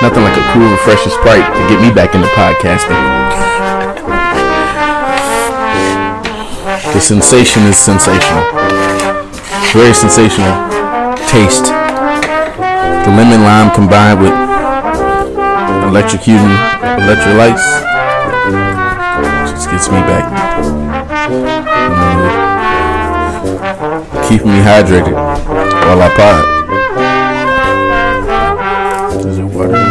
Nothing like a cool, refreshing Sprite to get me back into podcasting. The sensation is sensational. Very sensational taste. The lemon lime combined with electrocuting electrolytes just gets me back. Keeping me hydrated while I pod. Water is 200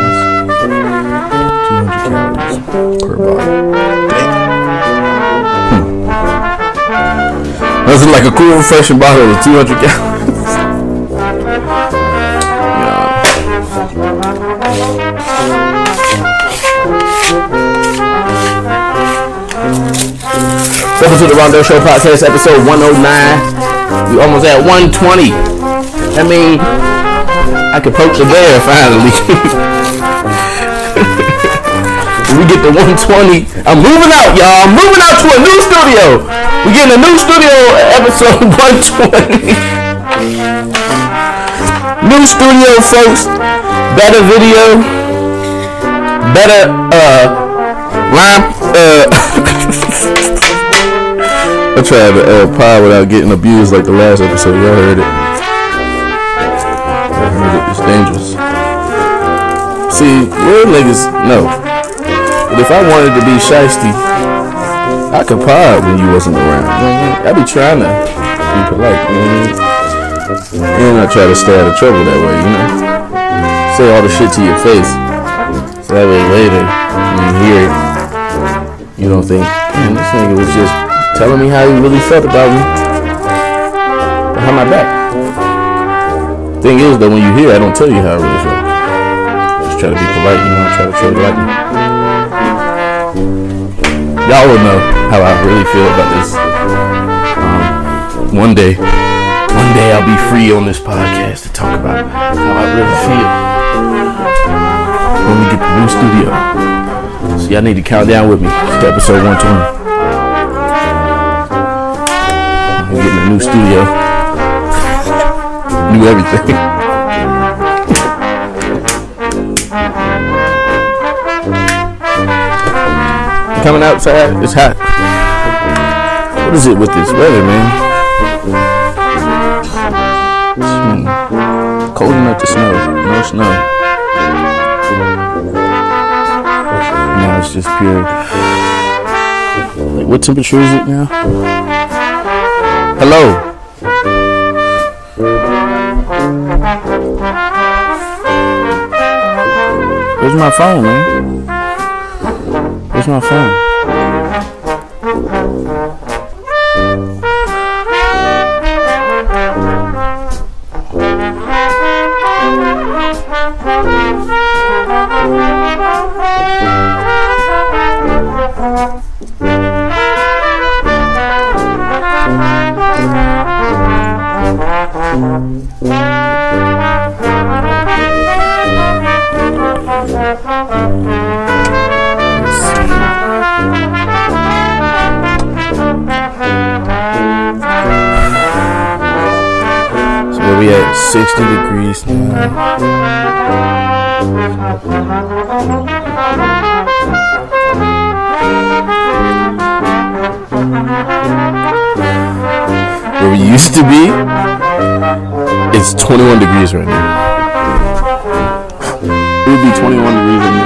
calories per bottle. Nothing like a cool, refreshing bottle with 200 calories. Yeah. Welcome to the Rondo Show Podcast, episode 109. We almost at 120. I mean, I could poke the bear finally. When we get to 120, I'm moving out, y'all. I'm moving out to a new studio. We're getting a new studio episode 120. New studio, folks. Better video. Better line. I tried to pod without getting abused like the last episode. Y'all heard it. Dangerous. See, real niggas know. But if I wanted to be shiesty, I could pod when you wasn't around. I be trying to be polite, you know what I mean? And I try to stay out of trouble that way, you know? Say all the shit to your face. So that way later, when you hear it, you don't think, man, this nigga was just telling me how he really felt about me behind my back. Thing is that when you hear, I don't tell you how I really feel. Just try to be polite, you know. I try to tread lightly. Y'all will know how I really feel about this. One day I'll be free on this podcast to talk about how I really feel when we get the new studio. So y'all need to count down with me to episode 120. We're getting a new studio. Knew everything. Coming outside, it's hot. What is it with this weather, man? It's been cold enough to snow. No snow. Now it's just pure. Like, what temperature is it now? Hello. Where's my phone, man? Where's my phone? We at 60 degrees now. Where we used to be, it's 21 degrees right now. It would be 21 degrees right now.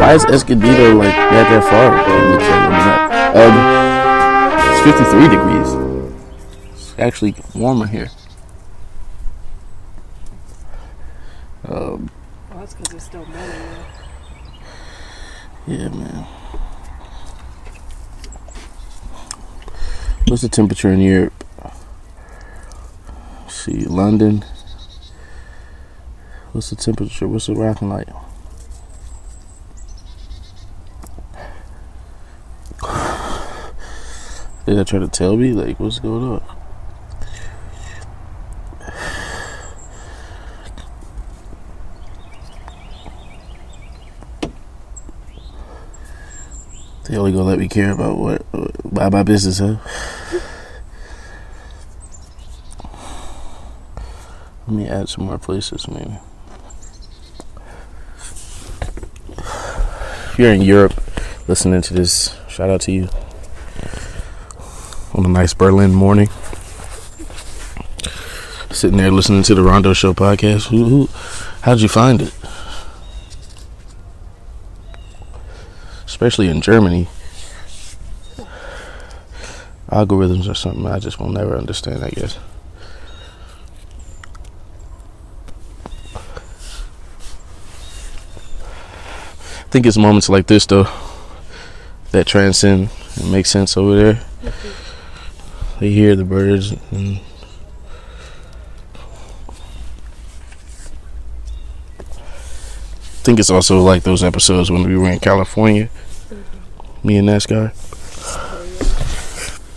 Why is Escondido like that far? It looks like I'm not. It's 53 degrees. It's actually warmer here. Well, that's because it's still better. Yeah, man. What's the temperature in Europe? Let's see, London. What's the temperature? What's it rocking like? They gotta try to tell me, like, what's going on? They only gonna let me care about what my business, huh? Let me add some more places, maybe. If you're in Europe listening to this, shout out to you. On a nice Berlin morning, sitting there listening to the Rondo Show podcast. How'd you find it? Especially in Germany. Algorithms are something I just will never understand, I guess. I think it's moments like this, though, that transcend and make sense over there. They hear the birds and I think it's also like those episodes when we were in California, me and that guy.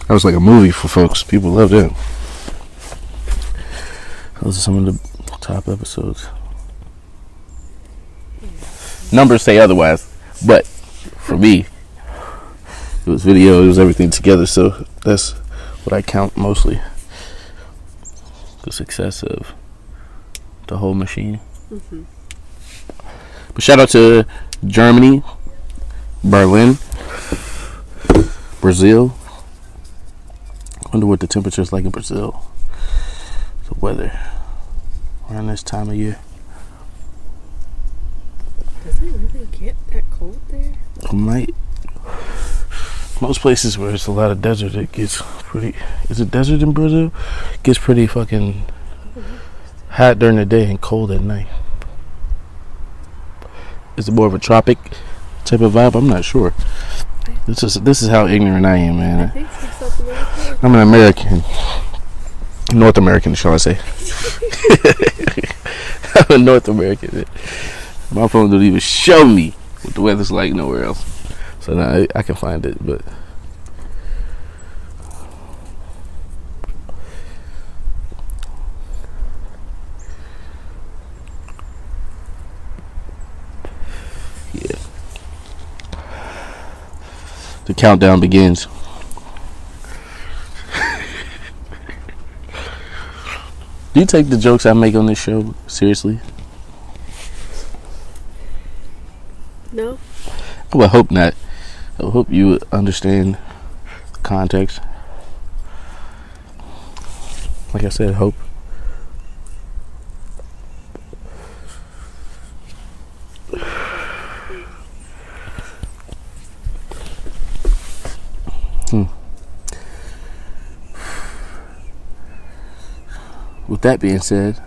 That was like a movie for folks. People loved it. Those are some of the top episodes. Numbers say otherwise, but for me, it was video, it was everything together, so that's what I count mostly. The success of the whole machine. Mm-hmm. But shout out to Germany, Berlin, Brazil. I wonder what the temperature is like in Brazil. The weather around this time of year. Does it really get that cold there? It might. Most places where it's a lot of desert, it gets pretty... Is it desert in Brazil? It gets pretty fucking hot during the day and cold at night. Is it more of a tropic type of vibe? I'm not sure. This is how ignorant I am, man. I think so, South America. I'm an American. North American, shall I say. I'm a North American, man. My phone don't even show me what the weather's like nowhere else. So now I can find it, but yeah, the countdown begins. Do you take the jokes I make on this show seriously? No. Well, I hope not. I hope you understand the context. Like I said, hope. With that being said,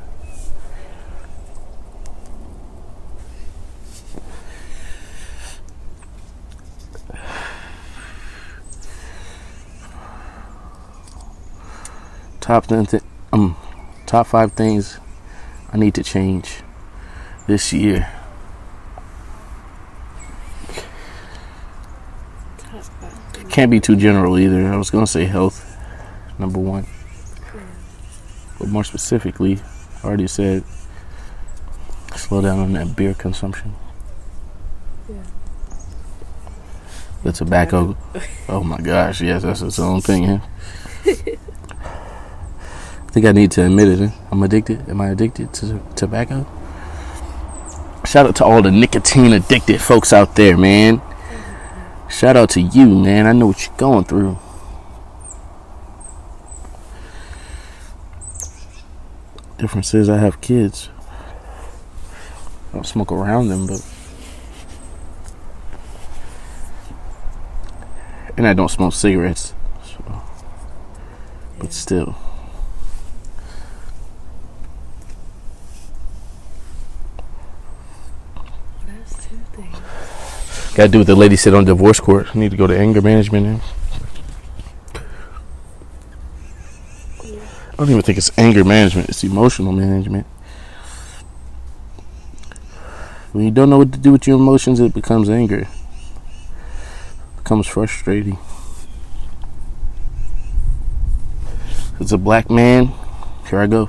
top 5 things I need to change this year. Can't be too general either. I was gonna say health, number one, but more specifically, I already said slow down on that beer consumption. Yeah. The tobacco. Oh my gosh, yes, that's its own thing. Huh? I think I need to admit it. I'm addicted. Am I addicted to tobacco? Shout out to all the nicotine addicted folks out there, man. Shout out to you, man. I know what you're going through. Difference is I have kids. I don't smoke around them, but and I don't smoke cigarettes. So. But still. Gotta do what the lady said on divorce court. I need to go to anger management now. Yeah. I don't even think it's anger management. It's emotional management. When you don't know what to do with your emotions, it becomes anger. It becomes frustrating. It's a black man. Here I go.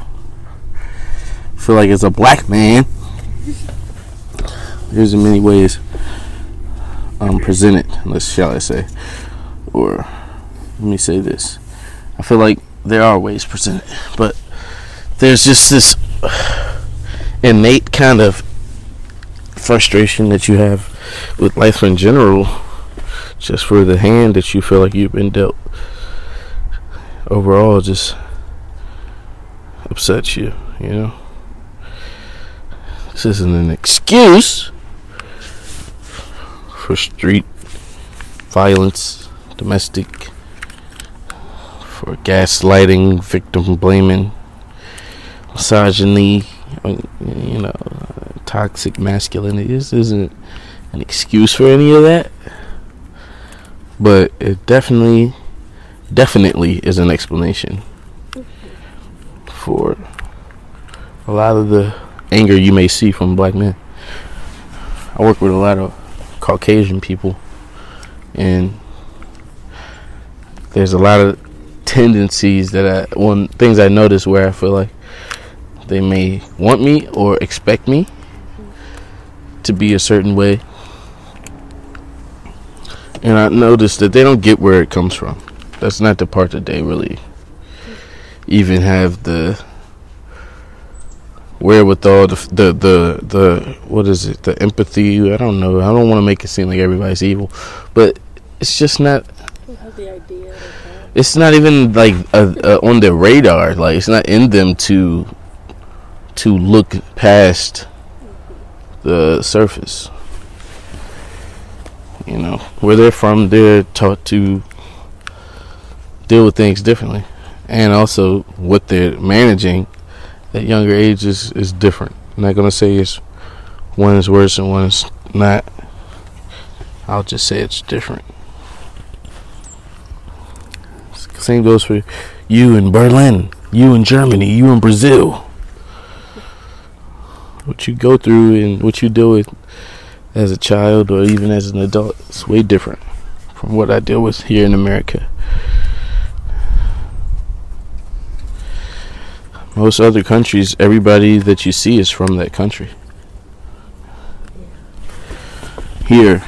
I feel like it's a black man. There's in many ways presented, let's shall I say. Or let me say this. I feel like there are ways presented, but there's just this innate kind of frustration that you have with life in general, just for the hand that you feel like you've been dealt. Overall, just upsets you, you know? This isn't an excuse for street violence, domestic, for gaslighting, victim blaming, misogyny, you know, toxic masculinity. This isn't an excuse for any of that, but it definitely is an explanation for a lot of the anger you may see from black men. I work with a lot of Caucasian people, and there's a lot of tendencies that things I notice where I feel like they may want me or expect me to be a certain way, and I notice that they don't get where it comes from. That's not the part that they really even have the wherewithal, the empathy. I don't know. I don't want to make it seem like everybody's evil, but it's just not. The idea. It's not even like on their radar. Like, it's not in them to look past the surface. You know, where they're from, they're taught to deal with things differently, and also what they're managing at younger ages is different. I'm not gonna say it's one is worse and one is not. I'll just say it's different. Same goes for you in Berlin, you in Germany, you in Brazil. What you go through and what you deal with as a child or even as an adult is way different from what I deal with here in America. Most other countries, everybody that you see is from that country. Here,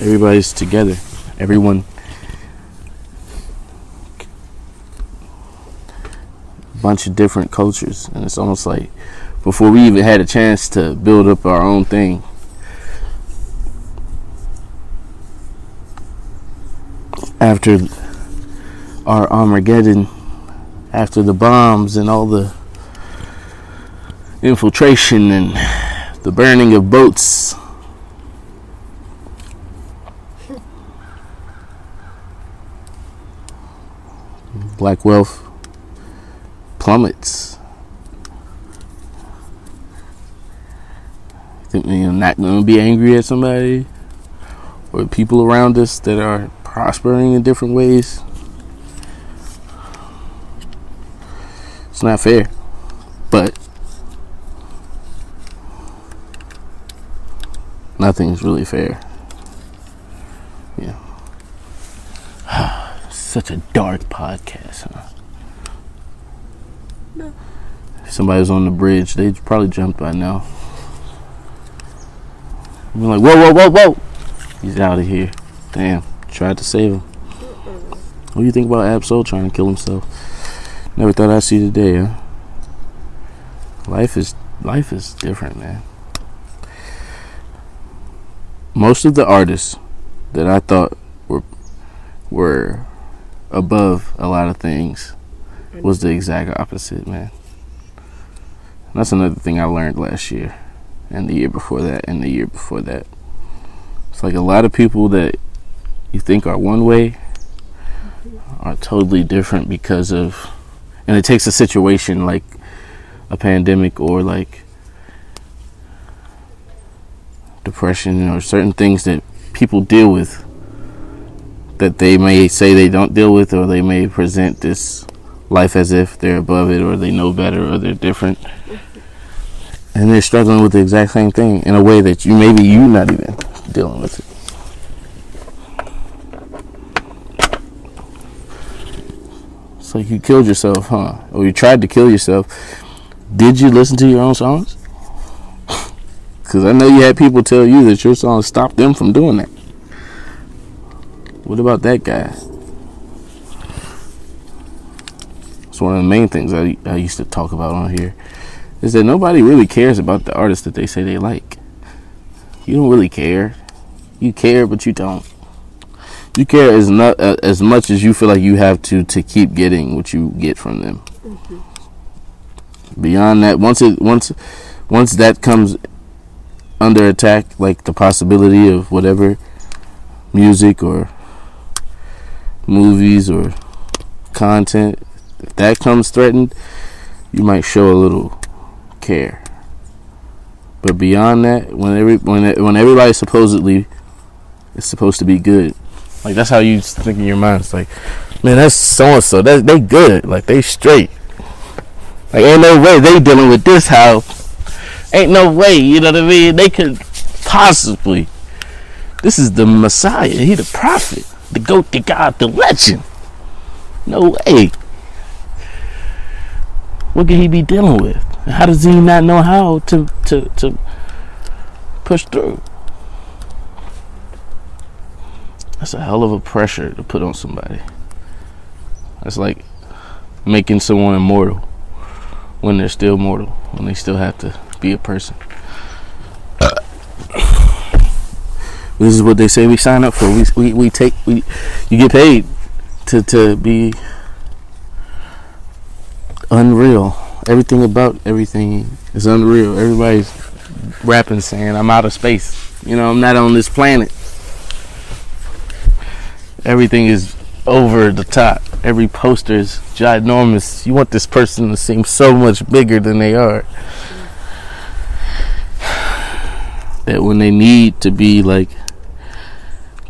everybody's together. Everyone. Bunch of different cultures. And it's almost like before we even had a chance to build up our own thing, after our Armageddon, after the bombs and all the infiltration and the burning of boats, black wealth plummets. Think we're not going to be angry at somebody or people around us that are prospering in different ways. It's not fair, but nothing's really fair. Yeah. Such a dark podcast, huh? No. If somebody was on the bridge, they'd probably jump by now. I'd be like, whoa, whoa, whoa, whoa! He's out of here. Damn, tried to save him. What do you think about Absol trying to kill himself? Never thought I'd see the day, huh? Life is different, man. Most of the artists that I thought were above a lot of things was the exact opposite, man. And that's another thing I learned last year, and the year before that, and the year before that. It's like a lot of people that you think are one way are totally different because of. And it takes a situation like a pandemic or like depression or certain things that people deal with that they may say they don't deal with, or they may present this life as if they're above it or they know better or they're different. And they're struggling with the exact same thing in a way that you maybe you're not even dealing with it. It's like you killed yourself, huh? Or you tried to kill yourself. Did you listen to your own songs? Because I know you had people tell you that your songs stopped them from doing that. What about that guy? It's one of the main things I used to talk about on here, is that nobody really cares about the artists that they say they like. You don't really care. You care, but you don't. You care as much as you feel like you have to keep getting what you get from them. Mm-hmm. Beyond that, once that comes under attack, like the possibility of whatever music or movies or content, if that comes threatened, you might show a little care. But beyond that, when everybody supposedly is supposed to be good. Like, that's how you think in your mind. It's like, man, that's so-and-so. They good. Like, they straight. Like, ain't no way they dealing with this how. Ain't no way, you know what I mean? They could possibly. This is the Messiah. He the prophet. The goat, the god, the legend. No way. What could he be dealing with? How does he not know how to push through? That's a hell of a pressure to put on somebody. That's like making someone immortal when they're still mortal, when they still have to be a person. This is what they say we sign up for. You get paid to be unreal. Everything about everything is unreal. Everybody's rapping saying, I'm out of space. You know, I'm not on this planet. Everything is over the top. Every poster is ginormous. You want this person to seem so much bigger than they are, that when they need to be like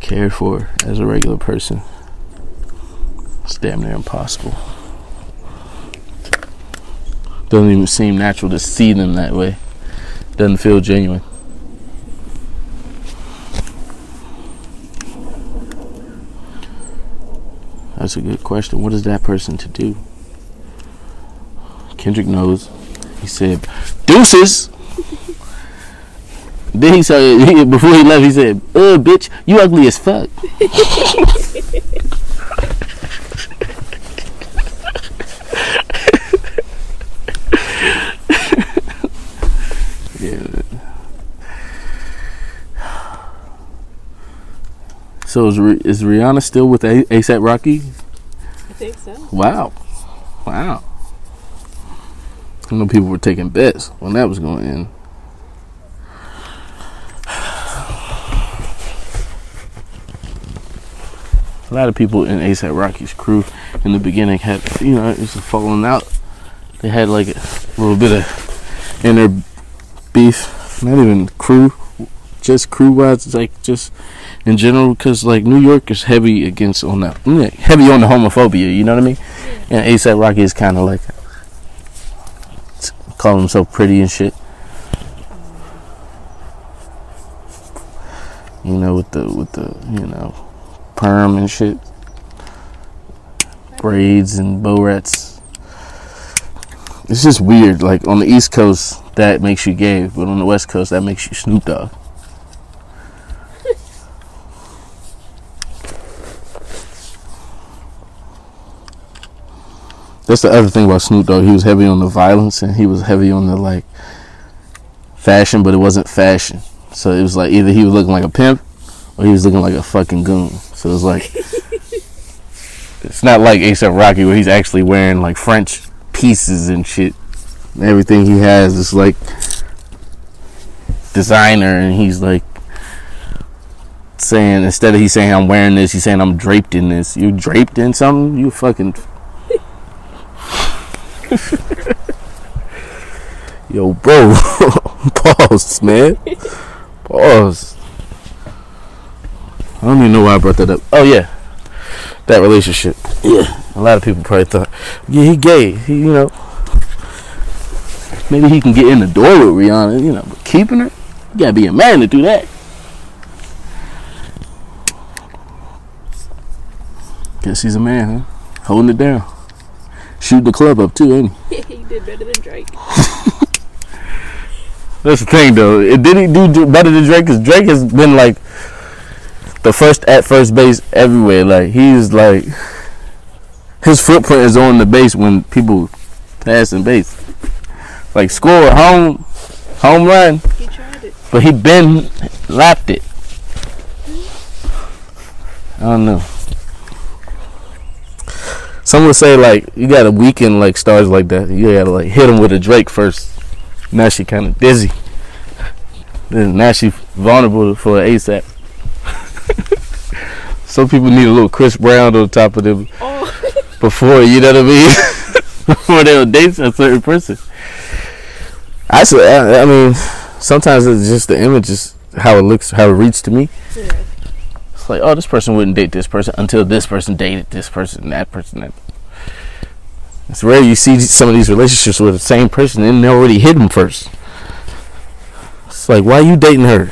cared for as a regular person, it's damn near impossible. Doesn't even seem natural to see them that way. Doesn't feel genuine. That's a good question. What is that person to do? Kendrick knows. He said, deuces. Then he said, before he left, he said, bitch, you ugly as fuck. So is Rihanna still with A$AP Rocky? I think so. Wow. I know people were taking bets when that was going to end. A lot of people in A$AP Rocky's crew in the beginning had, you know, it was falling out. They had like a little bit of inner beef. Not even crew. Just crew-wise, it's like just in general, because like New York is heavy heavy on the homophobia, you know what I mean? Yeah. And A$AP Rocky is kind of like calling himself pretty and shit, you know, with the you know, perm and shit, braids and bow rats. It's just weird. Like on the East Coast, that makes you gay, but on the West Coast, that makes you Snoop Dogg. That's the other thing about Snoop Dogg. He was heavy on the violence, and he was heavy on the, like, fashion, but it wasn't fashion. So it was like either he was looking like a pimp or he was looking like a fucking goon. So it was like, it's not like A$AP Rocky where he's actually wearing, like, French pieces and shit. And everything he has is, like, designer, and he's, like, saying, instead of he saying, I'm wearing this, he's saying, I'm draped in this. You draped in something? You fucking... Yo, bro. Pause, man. Pause. I don't even know why I brought that up. Oh, yeah. That relationship. Yeah. A lot of people probably thought, yeah, he gay. He, you know, maybe he can get in the door with Rihanna, you know, but keeping her? You gotta be a man to do that. Guess he's a man, huh? Holding it down. shooting the club up too, ain't he? He did better than Drake. That's the thing, though. Did he do better than Drake? Because Drake has been, like, the first at first base everywhere. Like, he's, like, his footprint is on the base when people pass in base. Like, score, home run. He tried it. But he been lapped it. I don't know. Some would say, like, you got to weaken, like, stars like that. You got to, like, hit them with a Drake first. Now she kind of dizzy. Now she vulnerable for ASAP. Some people need a little Chris Brown on top of them before, you know what I mean? Before they'll date a certain person. I mean, sometimes it's just the image, just how it looks, how it reads to me. Yeah. It's like, oh, this person wouldn't date this person until this person dated this person, that person, that. It's rare you see some of these relationships with the same person and they already hit him first. It's like, why are you dating her?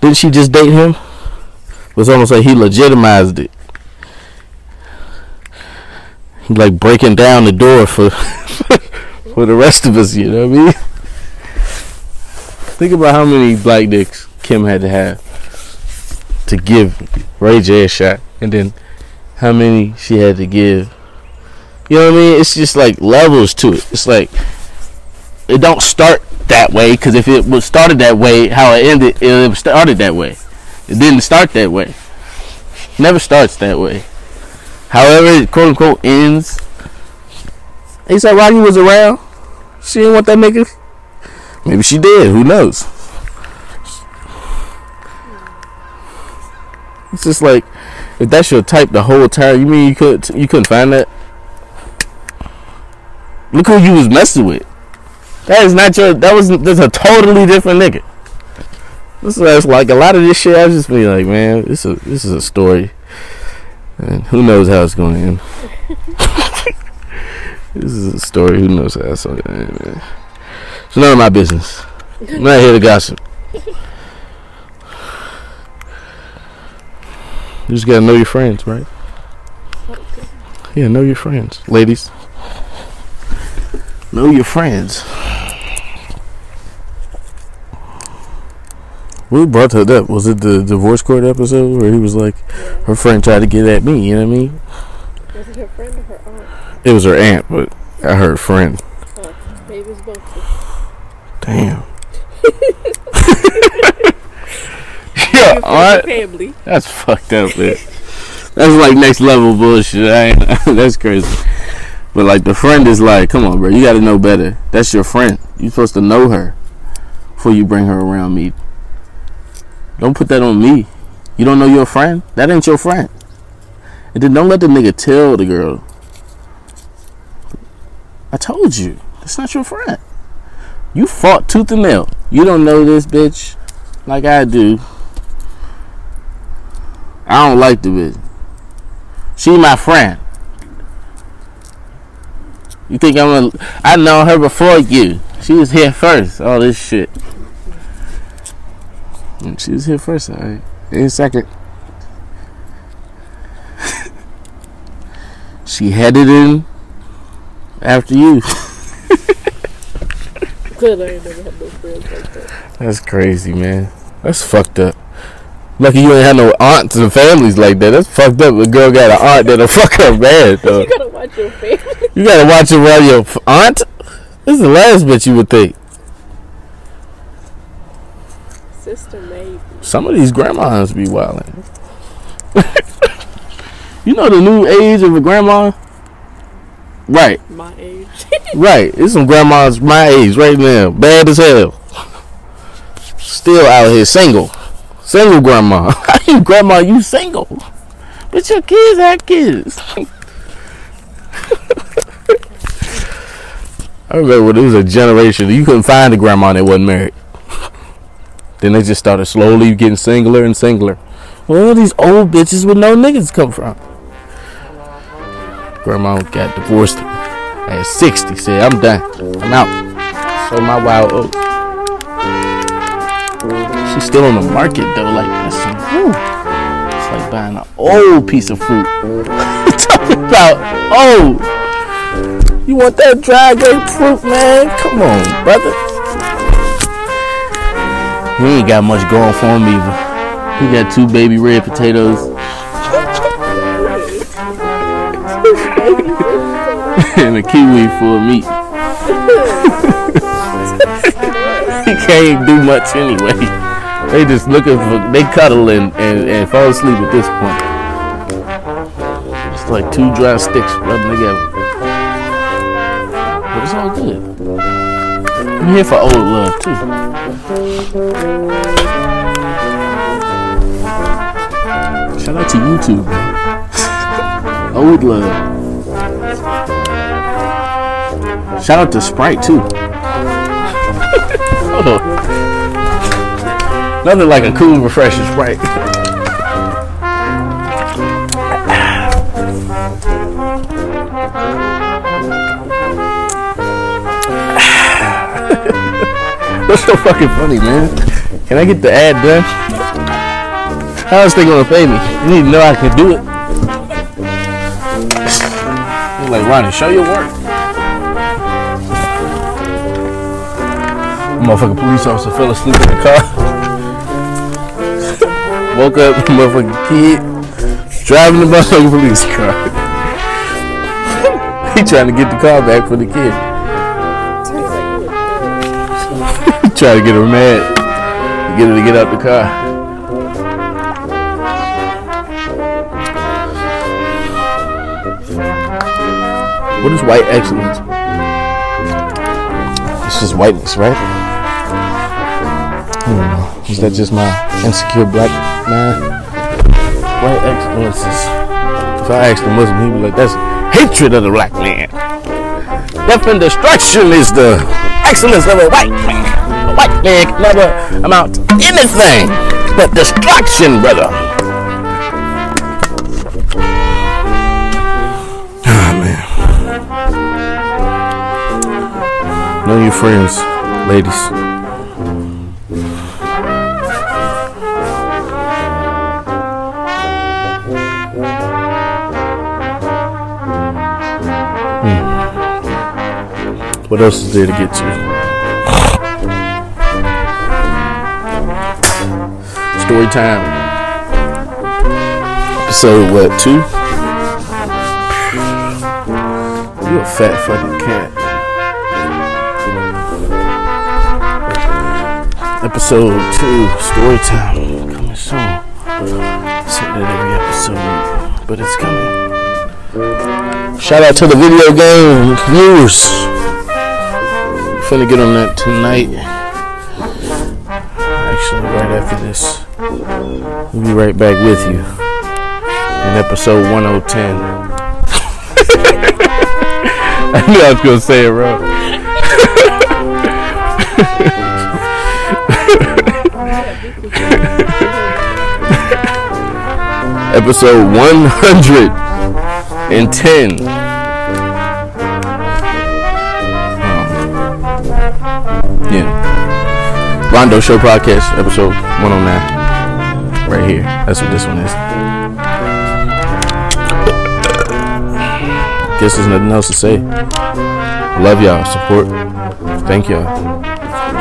Didn't she just date him? It's almost like he legitimized it. He like breaking down the door for for the rest of us, you know what I mean? Think about how many black dicks Kim had to have to give Ray J a shot, and then how many she had to give. You know what I mean? It's just like levels to it. It's like, it don't start that way, because if it was started that way, how it ended, it started that way. It didn't start that way. It never starts that way. However it quote unquote ends. A$AP Rocky was around. She didn't want that nigga. Maybe she did. Who knows? It's just like, if that's your type the whole time, you mean you couldn't find that? Look who you was messing with. That is not your. That's a totally different nigga. This is like a lot of this shit. I just be like, man, this is a story, and who knows how it's going to end. This is a story. Who knows how it's going to end, man? It's none of my business. I'm not here to gossip. You just gotta know your friends, right? Okay. Yeah, know your friends, ladies. Know your friends. We brought that up. Was it the divorce court episode where he was like, her friend tried to get at me, you know what I mean? Was it her friend or her aunt? It was her aunt, but I heard friend. Oh, maybe it was both of them. Damn. Yeah, aunt. Family. That's fucked up, man. That's like next level bullshit. That's crazy. But like the friend is like, come on, bro, you gotta know better. That's your friend. You're supposed to know her before you bring her around me. Don't put that on me. You don't know your friend? That ain't your friend. And then don't let the nigga tell the girl, I told you, that's not your friend. You fought tooth and nail. You don't know this bitch like I do. I don't like the bitch. She my friend. You think I'm gonna? I know her before you. She was here first. All this shit. She was here first. All right. In second. She headed in after you. Good, I ain't never had no friends like that. That's crazy, man. That's fucked up. Lucky you ain't had no aunts and families like that. That's fucked up. A girl got an aunt that'll fuck her bad, though. You gotta watch your family. You gotta watch around your aunt. This is the last bitch you would think. Sister, maybe. Some of these grandmas be wildin'. You know the new age of a grandma? Right. My age. Right. There's some grandmas my age right now. Bad as hell. Still out here single. Single grandma. Grandma, you single. But your kids have kids. I remember when it was a generation you couldn't find a grandma that wasn't married. Then they just started slowly getting singler and singler. Where all these old bitches with no niggas come from? Grandma got divorced at 60. Said, I'm done. I'm out. Sold my wild oats. She's still on the market though. Like, that's it's like buying an old piece of fruit. Talking about old. You want that dry grape fruit, man? Come on, brother. He ain't got much going for him either. He got two baby red potatoes. And a kiwi full of meat. He can't do much anyway. They just looking for, they cuddle and fall asleep at this point. It's like two dry sticks rubbing together. But it's all good. I'm here for old love too. Shout out to YouTube, man. Old love. Shout out to Sprite too. Hold on. Nothing like a cool, refreshing Sprite. That's so fucking funny, man. Can I get the ad done? How is they gonna pay me? You need to know I can do it. You're like, Ronnie, show your work. Motherfucking police officer fell asleep in the car. Woke up, motherfucking kid driving the motherfucking police car. He trying to get the car back for the kid. Trying to get her mad, get her to get out the car. What is white excellence? It's just whiteness, right? Is that just my insecure black man? White excellence. If I asked a Muslim, he'd be like, that's hatred of the black man. Death and destruction is the excellence of a white man. A white man can never amount to anything but destruction, brother. Ah, man. Know your friends, ladies. What else is there to get to? Story time. Episode, what, 2? You a fat fucking cat. Episode 2, story time. Coming soon. I say that every episode, but it's coming. Shout out to the video game viewers. I'm gonna get on that tonight. Actually, right after this, we'll be right back with you in episode 1010. I knew I was gonna say it wrong. Episode 110. Rondo Show Podcast, episode 109. Right here. That's what this one is. Guess there's nothing else to say. Love y'all. Support. Thank y'all.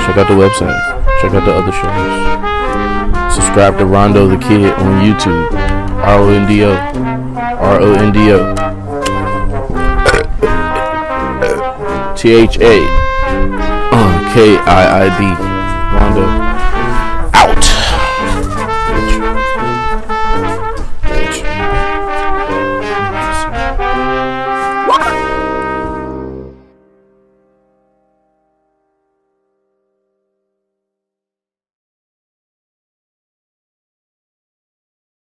Check out the website. Check out the other shows. Subscribe to Rondo Tha Kiid on YouTube. RONDO. RONDO. THARKIID. Rondo.